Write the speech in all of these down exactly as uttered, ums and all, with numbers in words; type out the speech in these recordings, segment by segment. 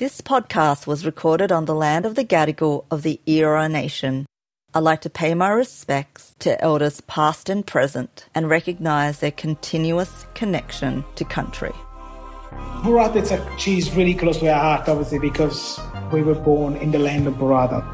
This podcast was recorded on the land of the Gadigal of the Eora Nation. I'd like to pay my respects to Elders past and present and recognise their continuous connection to country. Burrata actually is really close to our heart, obviously, because we were born in the land of burrata.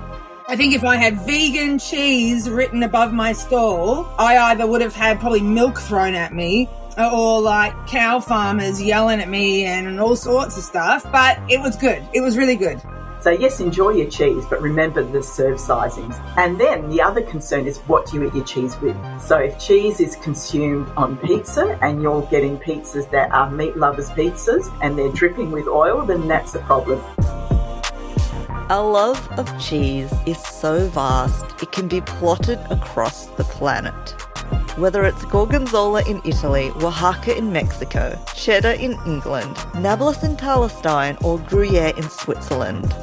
I think if I had vegan cheese written above my stall, I either would have had probably milk thrown at me or like cow farmers yelling at me and all sorts of stuff, but it was good. It was really good. So yes, enjoy your cheese, but remember the serve sizings. And then the other concern is what do you eat your cheese with? So if cheese is consumed on pizza and you're getting pizzas that are meat lovers pizzas and they're dripping with oil, then that's a problem. Our love of cheese is so vast, it can be plotted across the planet. Whether it's Gorgonzola in Italy, Oaxaca in Mexico, Cheddar in England, Nablus in Palestine, or Gruyere in Switzerland,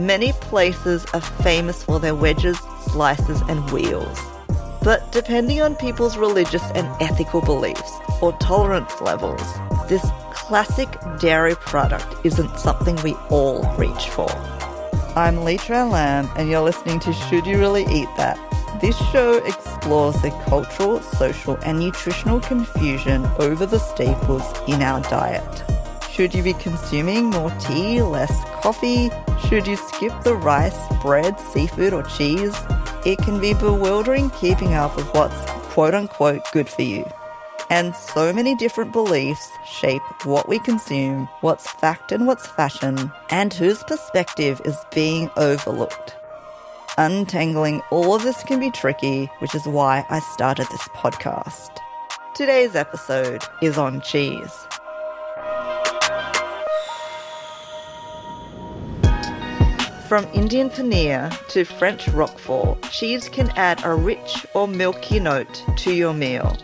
many places are famous for their wedges, slices, and wheels. But depending on people's religious and ethical beliefs, or tolerance levels, this classic dairy product isn't something we all reach for. I'm Lee Tran Lam, and you're listening to Should You Really Eat That? This show explores the cultural, social, and nutritional confusion over the staples in our diet. Should you be consuming more tea, less coffee? Should you skip the rice, bread, seafood, or cheese? It can be bewildering keeping up with what's quote-unquote good for you. And so many different beliefs shape what we consume, what's fact and what's fashion, and whose perspective is being overlooked. Untangling all of this can be tricky, which is why I started this podcast. Today's episode is on cheese. From Indian paneer to French roquefort, cheese can add a rich or milky note to your meal.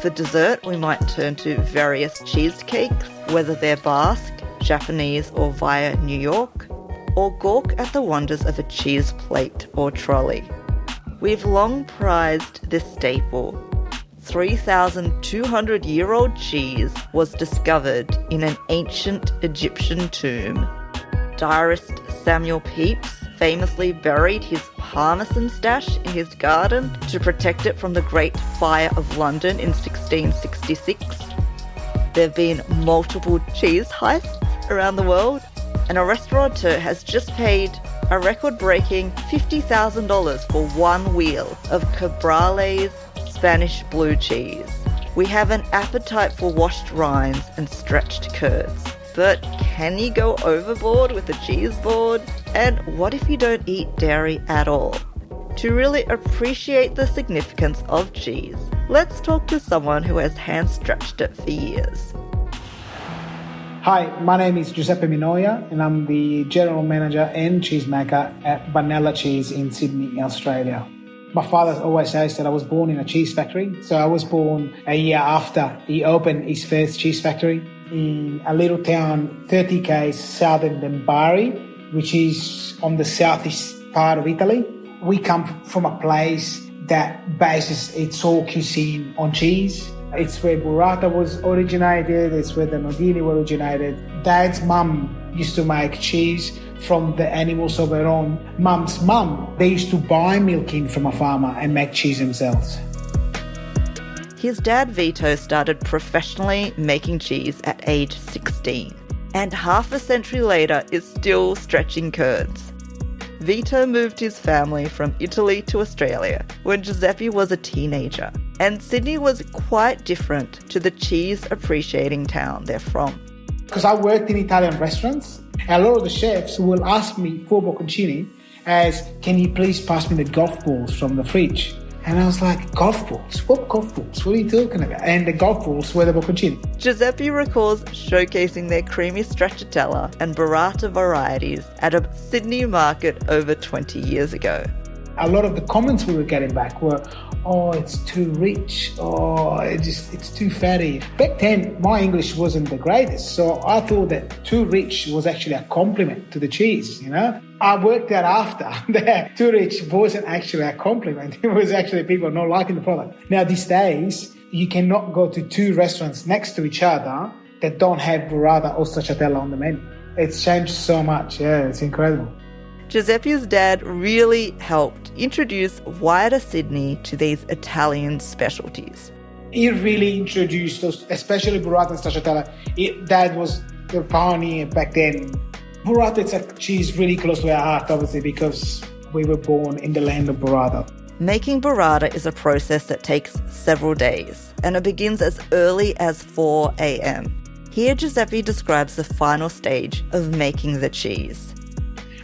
For dessert, we might turn to various cheesecakes, whether they're Basque, Japanese, or via New York, or gawk at the wonders of a cheese plate or trolley. We've long prized this staple. three thousand two hundred year old cheese was discovered in an ancient Egyptian tomb. Diarist Samuel Pepys famously buried his parmesan stash in his garden to protect it from the Great Fire of London in sixteen sixty-six. There have been multiple cheese heists around the world, and a restaurateur has just paid a record-breaking fifty thousand dollars for one wheel of Cabrales Spanish blue cheese. We have an appetite for washed rinds and stretched curds, but can you go overboard with the cheese board? And what if you don't eat dairy at all? To really appreciate the significance of cheese, let's talk to someone who has hand-stretched it for years. Hi, my name is Giuseppe Minoia and I'm the General Manager and Cheesemaker at Banella Cheese in Sydney, Australia. My father always says that I was born in a cheese factory, so I was born a year after he opened his first cheese factory in a little town thirty kay south of Lampari, which is on the southeast part of Italy. We come from a place that bases its whole cuisine on cheese. It's where burrata was originated, it's where the nodini were originated. Dad's mum used to make cheese from the animals of her own mum's mum. They used to buy milk in from a farmer and make cheese themselves. His dad Vito started professionally making cheese at age sixteen, and half a century later is still stretching curds. Vito moved his family from Italy to Australia when Giuseppe was a teenager, and Sydney was quite different to the cheese-appreciating town they're from. Because I worked in Italian restaurants, and a lot of the chefs will ask me for bocconcini as, can you please pass me the golf balls from the fridge? And I was like, golf balls? What golf balls? What are you talking about? And the golf balls were the bocconcini. Giuseppe recalls showcasing their creamy stracciatella and burrata varieties at a Sydney market over twenty years ago. A lot of the comments we were getting back were, oh, it's too rich, oh, it just, it's too fatty. Back then, my English wasn't the greatest, so I thought that too rich was actually a compliment to the cheese, you know? I worked out after that too rich wasn't actually a compliment. It was actually people not liking the product. Now, these days, you cannot go to two restaurants next to each other that don't have burrata or stracciatella on the menu. It's changed so much. Yeah, it's incredible. Giuseppe's dad really helped introduce wider Sydney to these Italian specialties. He really introduced us, especially burrata and stracciatella. It, that was the pioneer back then. Burrata is a cheese really close to our heart, obviously, because we were born in the land of burrata. Making burrata is a process that takes several days, and it begins as early as four a.m. Here, Giuseppe describes the final stage of making the cheese.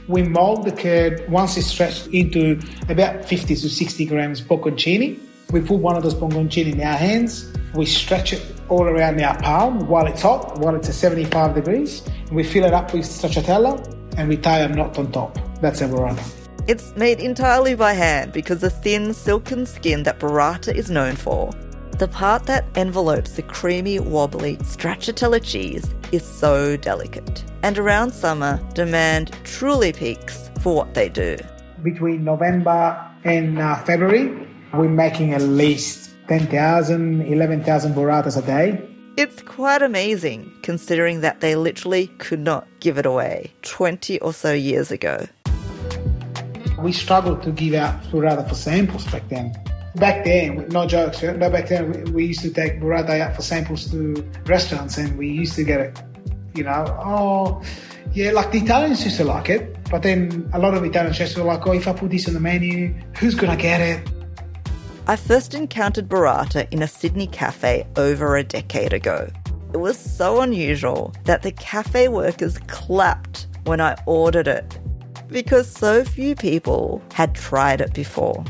We mold the curd, once it's stretched, into about fifty to sixty grams bocconcini. We put one of those bocconcini in our hands. We stretch it all around our palm while it's hot, while it's at seventy-five degrees. And we fill it up with stracciatella and we tie a knot on top. That's a burrata. It's made entirely by hand because the thin, silken skin that burrata is known for, the part that envelopes the creamy, wobbly stracciatella cheese, is so delicate. And around summer, demand truly peaks for what they do. Between November and uh, February, we're making at least ten thousand, eleven thousand burratas a day. It's quite amazing, considering that they literally could not give it away twenty or so years ago. We struggled to give out burrata for samples back then. Back then, no jokes, no back then, we used to take burrata out for samples to restaurants and we used to get it, you know, oh, yeah, like the Italians used to like it. But then a lot of Italian chefs were like, oh, if I put this on the menu, who's going to get it? I first encountered burrata in a Sydney cafe over a decade ago. It was so unusual that the cafe workers clapped when I ordered it, because so few people had tried it before.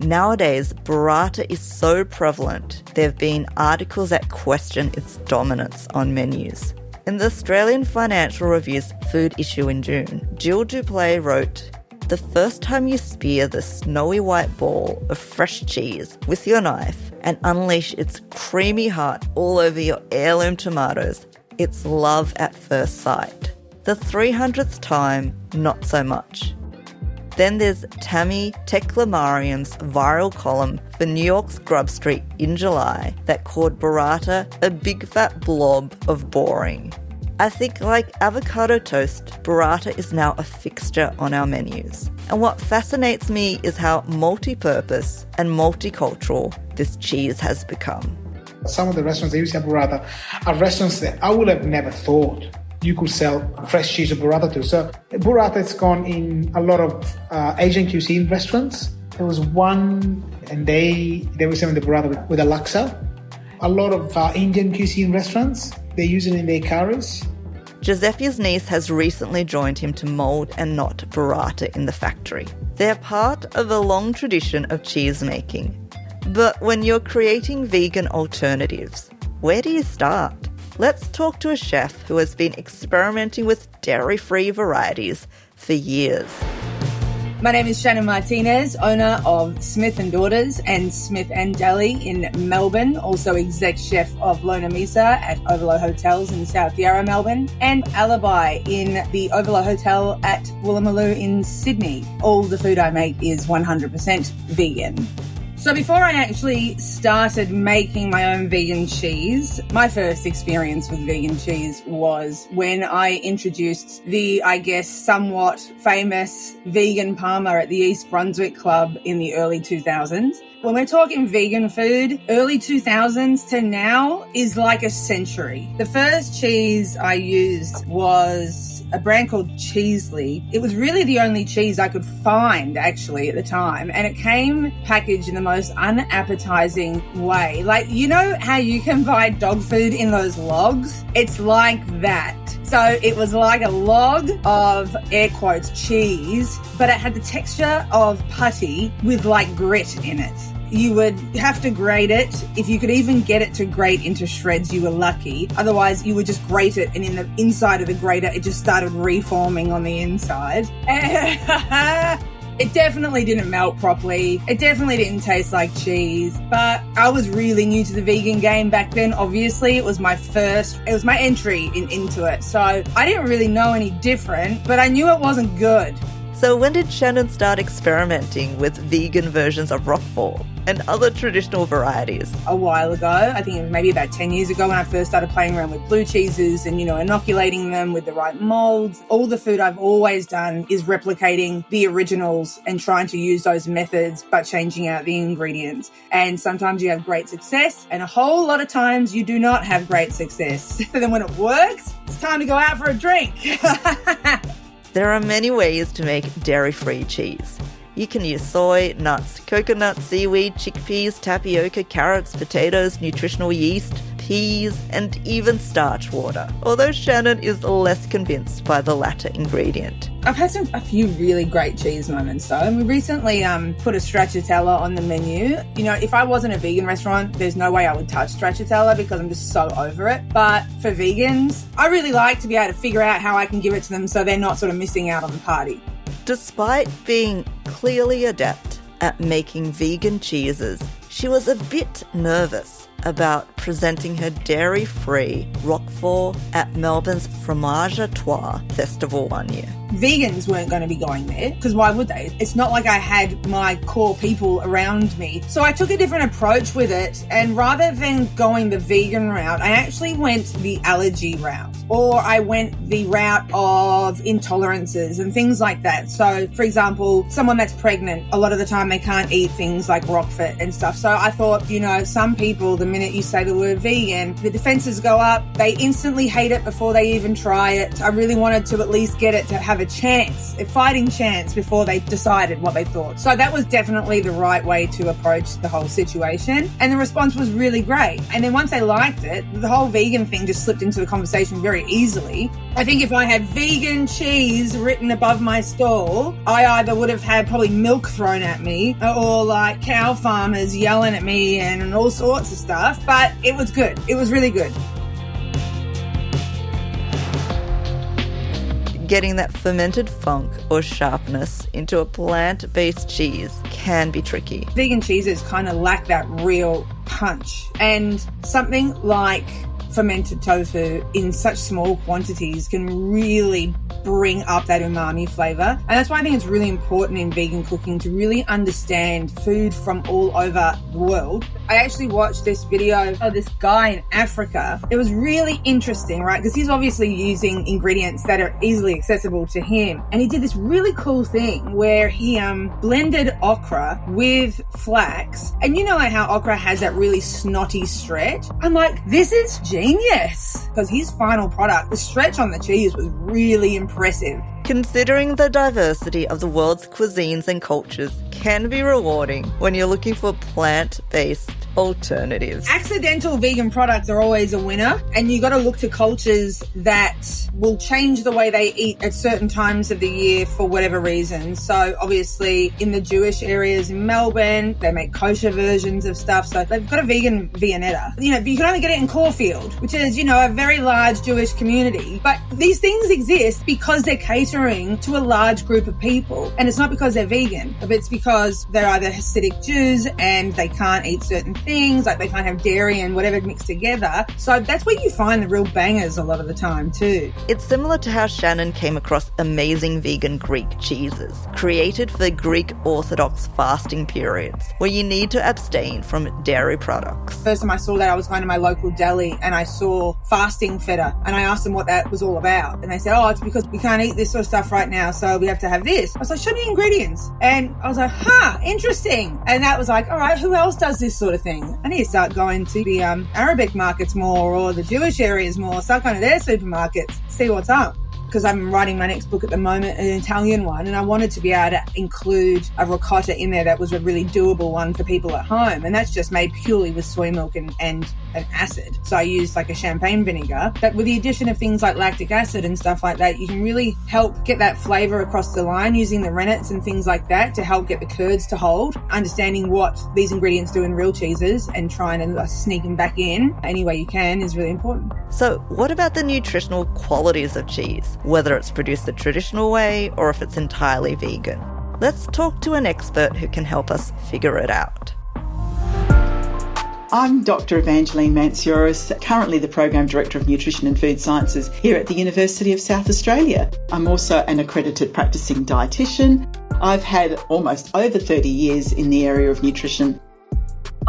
Nowadays, burrata is so prevalent, there have been articles that question its dominance on menus. In the Australian Financial Review's food issue in June, Jill DuPlay wrote, "The first time you spear the snowy white ball of fresh cheese with your knife and unleash its creamy heart all over your heirloom tomatoes, it's love at first sight. The three hundredth time, not so much." Then there's Tammy Teklamarian's viral column for New York's Grub Street in July that called burrata a big fat blob of boring. I think, like avocado toast, burrata is now a fixture on our menus. And what fascinates me is how multi-purpose and multicultural this cheese has become. Some of the restaurants that use burrata are restaurants that I would have never thought you could sell fresh cheese or burrata too. So burrata has gone in a lot of uh, Asian cuisine restaurants. There was one, and they they were selling the burrata with, with a laksa. A lot of uh, Indian cuisine restaurants, they use it in their curries. Giuseppe's niece has recently joined him to mould and knot burrata in the factory. They're part of a long tradition of cheese making. But when you're creating vegan alternatives, where do you start? Let's talk to a chef who has been experimenting with dairy-free varieties for years. My name is Shannon Martinez, owner of Smith and Daughters and Smith and Deli in Melbourne, also exec chef of Lona Misa at Overlow Hotels in South Yarra, Melbourne, and Alibi in the Overlow Hotel at Woolloomooloo in Sydney. All the food I make is one hundred percent vegan. So before I actually started making my own vegan cheese, my first experience with vegan cheese was when I introduced the, I guess, somewhat famous vegan parma at the East Brunswick Club in the early two thousands. When we're talking vegan food, early two thousands to now is like a century. The first cheese I used was a brand called Cheesley. It was really the only cheese I could find, actually, at the time. And it came packaged in the most unappetizing way. Like, you know how you can buy dog food in those logs? It's like that. So it was like a log of, air quotes, cheese, but it had the texture of putty with, like, grit in it. You would have to grate it. If you could even get it to grate into shreds, you were lucky. Otherwise, you would just grate it, and in the inside of the grater, it just started reforming on the inside. It definitely didn't melt properly. It definitely didn't taste like cheese. But I was really new to the vegan game back then. Obviously, it was my first, it was my entry in, into it. So I didn't really know any different, but I knew it wasn't good. So when did Shannon start experimenting with vegan versions of Roquefort? and other traditional varieties. A while ago, I think it was maybe about ten years ago when I first started playing around with blue cheeses and, you know, inoculating them with the right molds. All the food I've always done is replicating the originals and trying to use those methods but changing out the ingredients. And sometimes you have great success and a whole lot of times you do not have great success. And then when it works, it's time to go out for a drink. There are many ways to make dairy-free cheese. You can use soy, nuts, coconut, seaweed, chickpeas, tapioca, carrots, potatoes, nutritional yeast, peas, and even starch water, although Shannon is less convinced by the latter ingredient. I've had some, a few really great cheese moments though, and we recently um, put a stracciatella on the menu. You know, if I wasn't a vegan restaurant, there's no way I would touch stracciatella because I'm just so over it. But for vegans, I really like to be able to figure out how I can give it to them so they're not sort of missing out on the party. Despite being clearly adept at making vegan cheeses, she was a bit nervous about presenting her dairy-free Roquefort at Melbourne's Fromage à Trois festival one year. Vegans weren't going to be going there because why would they? It's not like I had my core people around me. So I took a different approach with it, and rather than going the vegan route, I actually went the allergy route, or I went the route of intolerances and things like that. So, for example, someone that's pregnant, a lot of the time they can't eat things like Roquefort and stuff. So I thought, you know, some people, the minute you say the word vegan, the defenses go up. They instantly hate it before they even try it. I really wanted to at least get it to have a chance, a fighting chance, before they decided what they thought. So that was definitely the right way to approach the whole situation. And the response was really great. And then once they liked it, the whole vegan thing just slipped into the conversation very easily. I think if I had vegan cheese written above my stall, I either would have had probably milk thrown at me or like cow farmers yelling at me and all sorts of stuff. But it was good. It was really good. Getting that fermented funk or sharpness into a plant-based cheese can be tricky. Vegan cheeses kind of lack that real punch, and something like fermented tofu in such small quantities can really bring up that umami flavour. And that's why I think it's really important in vegan cooking to really understand food from all over the world. I actually watched this video of this guy in Africa. It was really interesting, right? Because he's obviously using ingredients that are easily accessible to him. And he did this really cool thing where he um, blended okra with flax. And you know how okra has that really snotty stretch? I'm like, this is genius. Because his final product, the stretch on the cheese, was really impressive. Considering the diversity of the world's cuisines and cultures can be rewarding when you're looking for plant-based alternatives. Accidental vegan products are always a winner, and you got to look to cultures that will change the way they eat at certain times of the year for whatever reason. So obviously in the Jewish areas in Melbourne, they make kosher versions of stuff. So they've got a vegan Viennetta, you know, but you can only get it in Caulfield, which is, you know, a very large Jewish community. But these things exist because they're catering to a large group of people, and it's not because they're vegan, but it's because they're either Hasidic Jews and they can't eat certain things, like they can't have dairy and whatever mixed together. So that's where you find the real bangers a lot of the time too. It's similar to how Shannon came across amazing vegan Greek cheeses created for Greek Orthodox fasting periods where you need to abstain from dairy products. First time I saw that, I was going to my local deli and I saw fasting feta, and I asked them what that was all about, and they said, oh, it's because we can't eat this sort of stuff right now, so we have to have this. I was like, show me ingredients. And I was like, huh, interesting. And that was like, all right, who else does this sort of thing? I need to start going to the um, Arabic markets more, or the Jewish areas more, start going to their supermarkets, see what's up. Because I'm writing my next book at the moment, an Italian one, and I wanted to be able to include a ricotta in there that was a really doable one for people at home. And that's just made purely with soy milk and, and an acid. So I used like a champagne vinegar. But with the addition of things like lactic acid and stuff like that, you can really help get that flavour across the line using the rennets and things like that to help get the curds to hold. Understanding what these ingredients do in real cheeses and trying to sneak them back in any way you can is really important. So what about the nutritional qualities of cheese? Whether it's produced the traditional way or if it's entirely vegan. Let's talk to an expert who can help us figure it out. I'm Doctor Evangeline Mantzioris, currently the Program Director of Nutrition and Food Sciences here at the University of South Australia. I'm also an accredited practicing dietitian. I've had almost over thirty years in the area of nutrition.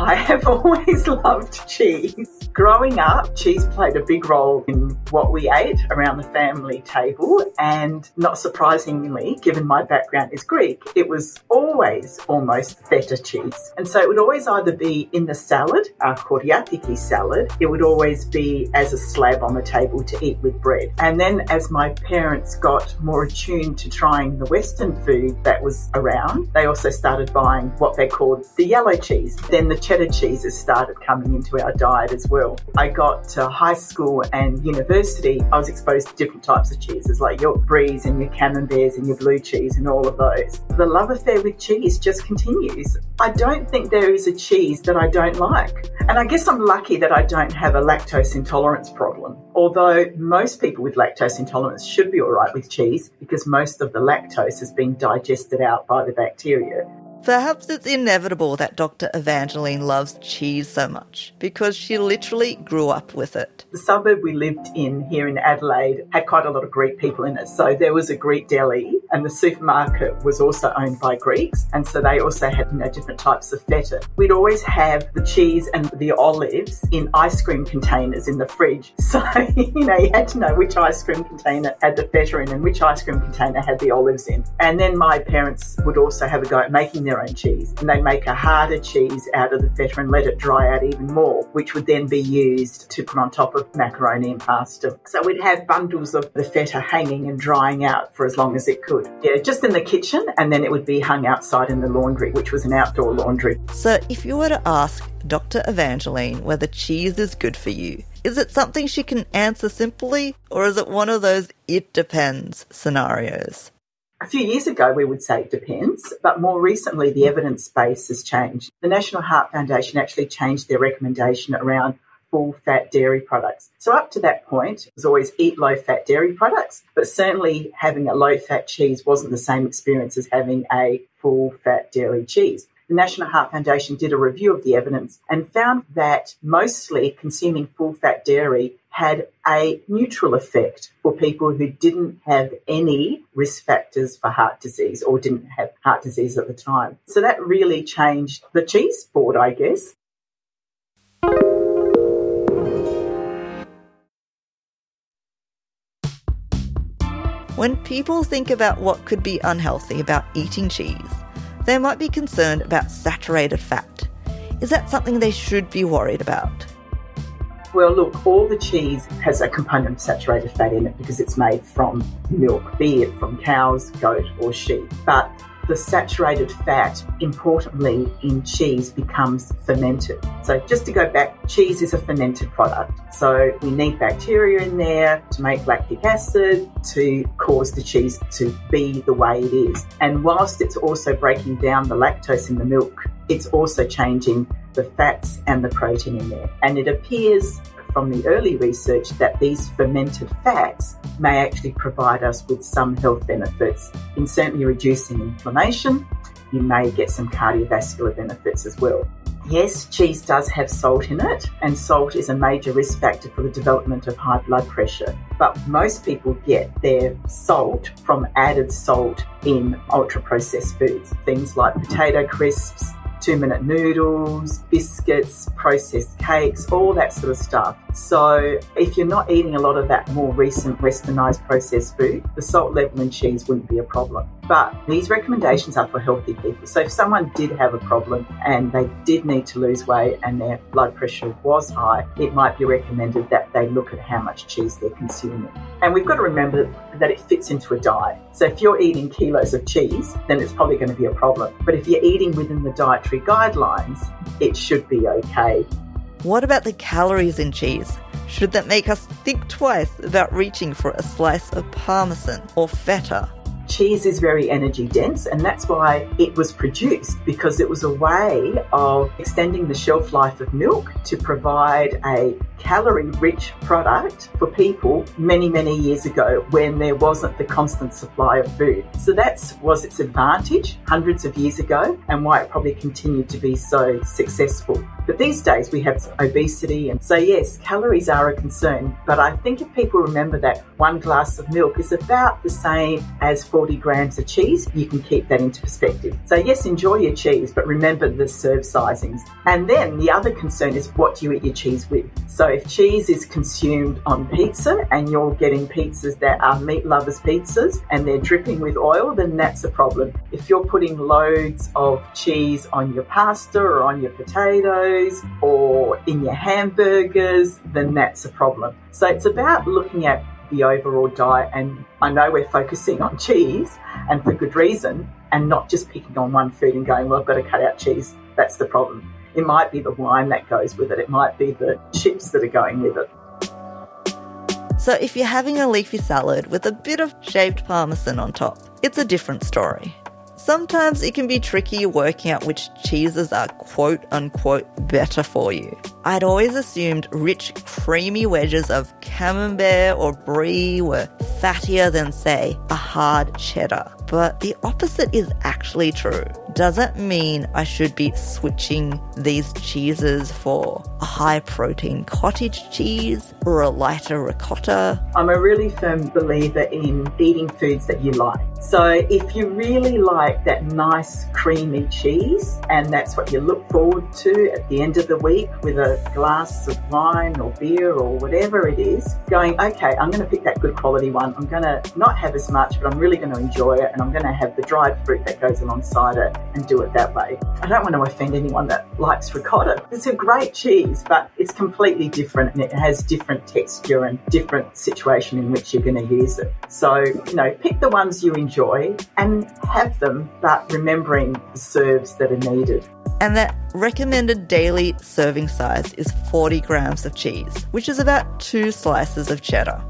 I have always loved cheese. Growing up, cheese played a big role in what we ate around the family table, and not surprisingly, given my background is Greek, it was always almost feta cheese. And so it would always either be in the salad, our koriatiki salad, it would always be as a slab on the table to eat with bread. And then as my parents got more attuned to trying the Western food that was around, they also started buying what they called the yellow cheese. Then the cheddar cheeses started coming into our diet as well. I got to high school and university, I was exposed to different types of cheeses like your Bries and your Camemberts and your blue cheese and all of those. The love affair with cheese just continues. I don't think there is a cheese that I don't like. And I guess I'm lucky that I don't have a lactose intolerance problem. Although most people with lactose intolerance should be all right with cheese because most of the lactose has been digested out by the bacteria. Perhaps it's inevitable that Doctor Evangeline loves cheese so much because she literally grew up with it. The suburb we lived in here in Adelaide had quite a lot of Greek people in it. So there was a Greek deli and the supermarket was also owned by Greeks. And so they also had, you know, different types of feta. We'd always have the cheese and the olives in ice cream containers in the fridge. So, you know, you had to know which ice cream container had the feta in and which ice cream container had the olives in. And then my parents would also have a go at making their own cheese, and they make a harder cheese out of the feta and let it dry out even more, which would then be used to put on top of macaroni and pasta. So we'd have bundles of the feta hanging and drying out for as long as it could. Yeah, just in the kitchen, and then it would be hung outside in the laundry, which was an outdoor laundry. So if you were to ask Doctor Evangeline whether cheese is good for you, is it something she can answer simply, or is it one of those it depends scenarios? A few years ago, we would say it depends, but more recently, the evidence base has changed. The National Heart Foundation actually changed their recommendation around full-fat dairy products. So up to that point, it was always eat low-fat dairy products, but certainly having a low-fat cheese wasn't the same experience as having a full-fat dairy cheese. The National Heart Foundation did a review of the evidence and found that mostly consuming full-fat dairy had a neutral effect for people who didn't have any risk factors for heart disease or didn't have heart disease at the time. So that really changed the cheese board, I guess. When people think about what could be unhealthy about eating cheese, they might be concerned about saturated fat. Is that something they should be worried about? Well, look, all the cheese has a component of saturated fat in it because it's made from milk, be it from cows, goat or sheep. But the saturated fat, importantly, in cheese becomes fermented. So just to go back, cheese is a fermented product. So we need bacteria in there to make lactic acid to cause the cheese to be the way it is. And whilst it's also breaking down the lactose in the milk, it's also changing the fats and the protein in there. And it appears from the early research that these fermented fats may actually provide us with some health benefits in certainly reducing inflammation. You may get some cardiovascular benefits as well. Yes, cheese does have salt in it, and salt is a major risk factor for the development of high blood pressure. But most people get their salt from added salt in ultra-processed foods, things like potato crisps, two-minute noodles, biscuits, processed cakes, all that sort of stuff. So if you're not eating a lot of that more recent westernised processed food, the salt level in cheese wouldn't be a problem. But these recommendations are for healthy people. So if someone did have a problem and they did need to lose weight and their blood pressure was high, it might be recommended that they look at how much cheese they're consuming. And we've got to remember that it fits into a diet. So if you're eating kilos of cheese, then it's probably going to be a problem. But if you're eating within the dietary guidelines, it should be okay. What about the calories in cheese? Should that make us think twice about reaching for a slice of parmesan or feta? Cheese is very energy dense, and that's why it was produced, because it was a way of extending the shelf life of milk to provide a calorie-rich product for people many, many years ago when there wasn't the constant supply of food. So that was its advantage hundreds of years ago and why it probably continued to be so successful. But these days we have obesity, and so yes, calories are a concern. But I think if people remember that one glass of milk is about the same as four forty grams of cheese, you can keep that into perspective. So yes, enjoy your cheese, but remember the serve sizings. And then the other concern is, what do you eat your cheese with? So if cheese is consumed on pizza and you're getting pizzas that are meat lovers pizzas and they're dripping with oil, then that's a problem. If you're putting loads of cheese on your pasta or on your potatoes or in your hamburgers, then that's a problem. So it's about looking at the overall diet, and I know we're focusing on cheese, and for good reason, and not just picking on one food and going, well, I've got to cut out cheese. That's the problem. It might be the wine that goes with it. It might be the chips that are going with it. So if you're having a leafy salad with a bit of shaved parmesan on top, it's a different story. Sometimes it can be tricky working out which cheeses are quote-unquote better for you. I'd always assumed rich, creamy wedges of camembert or brie were fattier than, say, a hard cheddar. But the opposite is actually true. Doesn't mean I should be switching these cheeses for a high-protein cottage cheese or a lighter ricotta. I'm a really firm believer in eating foods that you like. So if you really like that nice creamy cheese and that's what you look forward to at the end of the week with a glass of wine or beer or whatever it is, going, okay, I'm going to pick that good quality one. I'm going to not have as much, but I'm really going to enjoy it, and I'm going to have the dried fruit that goes alongside it and do it that way. I don't want to offend anyone that likes ricotta. It's a great cheese, but it's completely different and it has different texture and different situation in which you're going to use it. So, you know, pick the ones you enjoy and have them, but remembering the serves that are needed. And that recommended daily serving size is forty grams of cheese, which is about two slices of cheddar.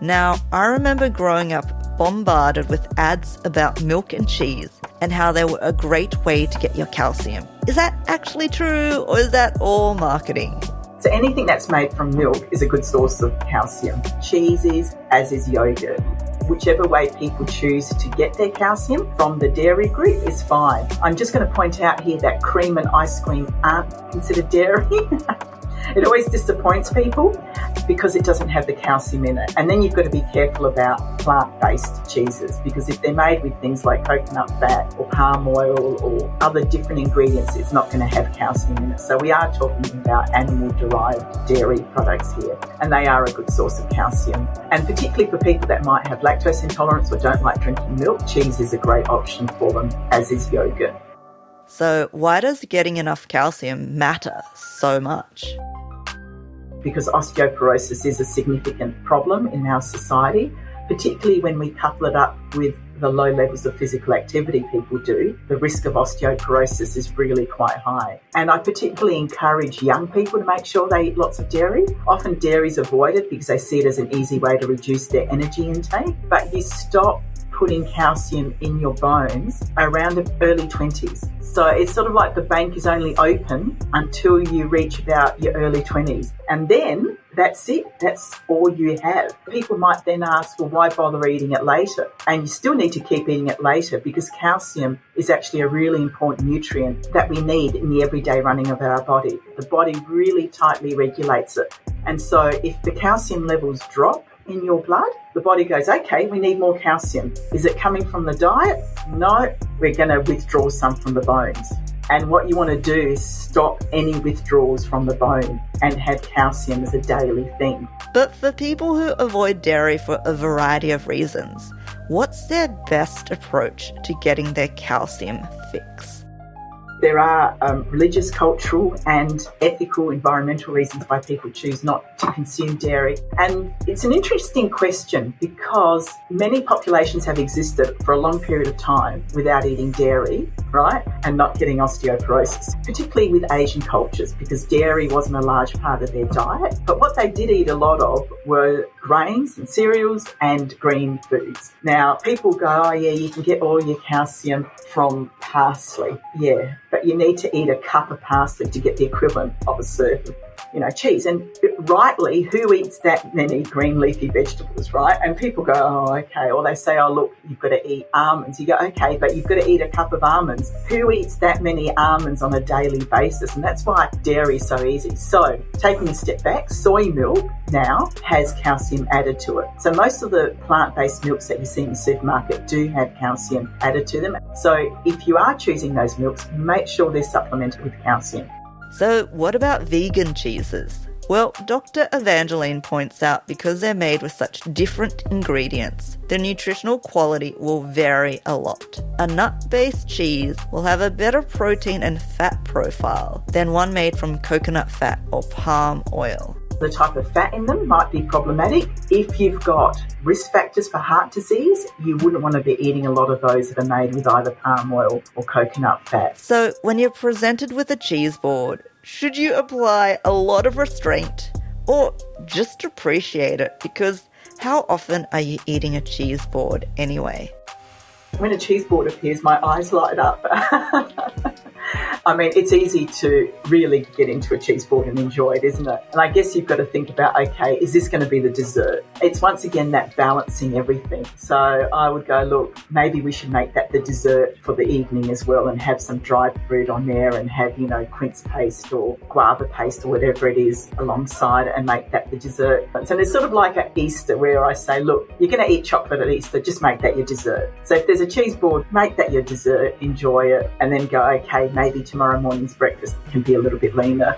Now, I remember growing up bombarded with ads about milk and cheese and how they were a great way to get your calcium. Is that actually true, or is that all marketing? So anything that's made from milk is a good source of calcium. Cheese is, as is yogurt. Whichever way people choose to get their calcium from the dairy group is fine. I'm just going to point out here that cream and ice cream aren't considered dairy. It always disappoints people because it doesn't have the calcium in it. And then you've got to be careful about plant-based cheeses, because if they're made with things like coconut fat or palm oil or other different ingredients, it's not going to have calcium in it. So we are talking about animal-derived dairy products here, and they are a good source of calcium. And particularly for people that might have lactose intolerance or don't like drinking milk, cheese is a great option for them, as is yogurt. So why does getting enough calcium matter so much? Because osteoporosis is a significant problem in our society, particularly when we couple it up with the low levels of physical activity people do. The risk of osteoporosis is really quite high. And I particularly encourage young people to make sure they eat lots of dairy. Often dairy is avoided because they see it as an easy way to reduce their energy intake, but you stop putting calcium in your bones around the early twenties. So it's sort of like the bank is only open until you reach about your early twenties. And then that's it. That's all you have. People might then ask, well, why bother eating it later? And you still need to keep eating it later, because calcium is actually a really important nutrient that we need in the everyday running of our body. The body really tightly regulates it. And so if the calcium levels drop in your blood, the body goes, okay, we need more calcium. Is it coming from the diet? No, we're going to withdraw some from the bones. And what you want to do is stop any withdrawals from the bone and have calcium as a daily thing. But for people who avoid dairy for a variety of reasons, what's their best approach to getting their calcium fix? There are um, religious, cultural and ethical, environmental reasons why people choose not to consume dairy. And it's an interesting question, because many populations have existed for a long period of time without eating dairy, right, and not getting osteoporosis, particularly with Asian cultures, because dairy wasn't a large part of their diet. But what they did eat a lot of were grains and cereals and green foods. Now, people go, oh, yeah, you can get all your calcium from parsley. Yeah. But you need to eat a cup of parsley to get the equivalent of a serve of you know, cheese. And rightly, who eats that many green leafy vegetables, right? And people go, oh, okay. Or they say, oh, look, you've got to eat almonds. You go, okay, but you've got to eat a cup of almonds. Who eats that many almonds on a daily basis? And that's why dairy is so easy. So taking a step back, soy milk now has calcium added to it. So most of the plant-based milks that you see in the supermarket do have calcium added to them. So if you are choosing those milks, make sure they're supplemented with calcium. So what about vegan cheeses? Well, Doctor Evangeline points out because they're made with such different ingredients, the nutritional quality will vary a lot. A nut-based cheese will have a better protein and fat profile than one made from coconut fat or palm oil. The type of fat in them might be problematic. If you've got risk factors for heart disease, you wouldn't want to be eating a lot of those that are made with either palm oil or coconut fat. So when you're presented with a cheese board, should you apply a lot of restraint or just appreciate it? Because how often are you eating a cheese board anyway? When a cheese board appears, my eyes light up. I mean, it's easy to really get into a cheese board and enjoy it, isn't it? And I guess you've got to think about, okay, is this going to be the dessert? It's once again that balancing everything. So I would go, look, maybe we should make that the dessert for the evening as well and have some dried fruit on there and have, you know, quince paste or guava paste or whatever it is alongside and make that the dessert. So it's sort of like at Easter where I say, look, you're going to eat chocolate at Easter, just make that your dessert. So if there's a cheese board, make that your dessert, enjoy it, and then go, okay, maybe tomorrow morning's breakfast can be a little bit leaner.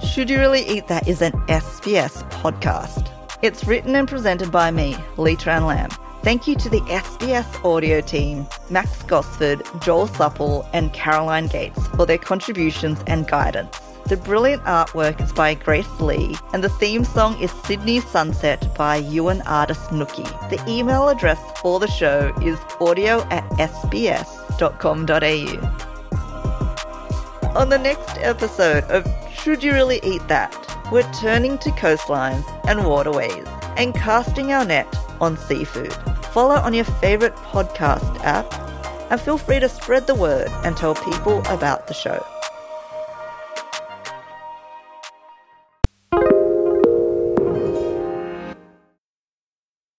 Should You Really Eat That is an S B S podcast. It's written and presented by me, Lee Tran Lam. Thank you to the S B S audio team, Max Gosford, Joel Supple and Caroline Gates for their contributions and guidance. The brilliant artwork is by Grace Lee, and the theme song is Sydney Sunset by Ewan artist Nookie. The email address for the show is audio at s b s dot com dot a u. On the next episode of Should You Really Eat That? We're turning to coastlines and waterways and casting our net on seafood. Follow on your favourite podcast app and feel free to spread the word and tell people about the show.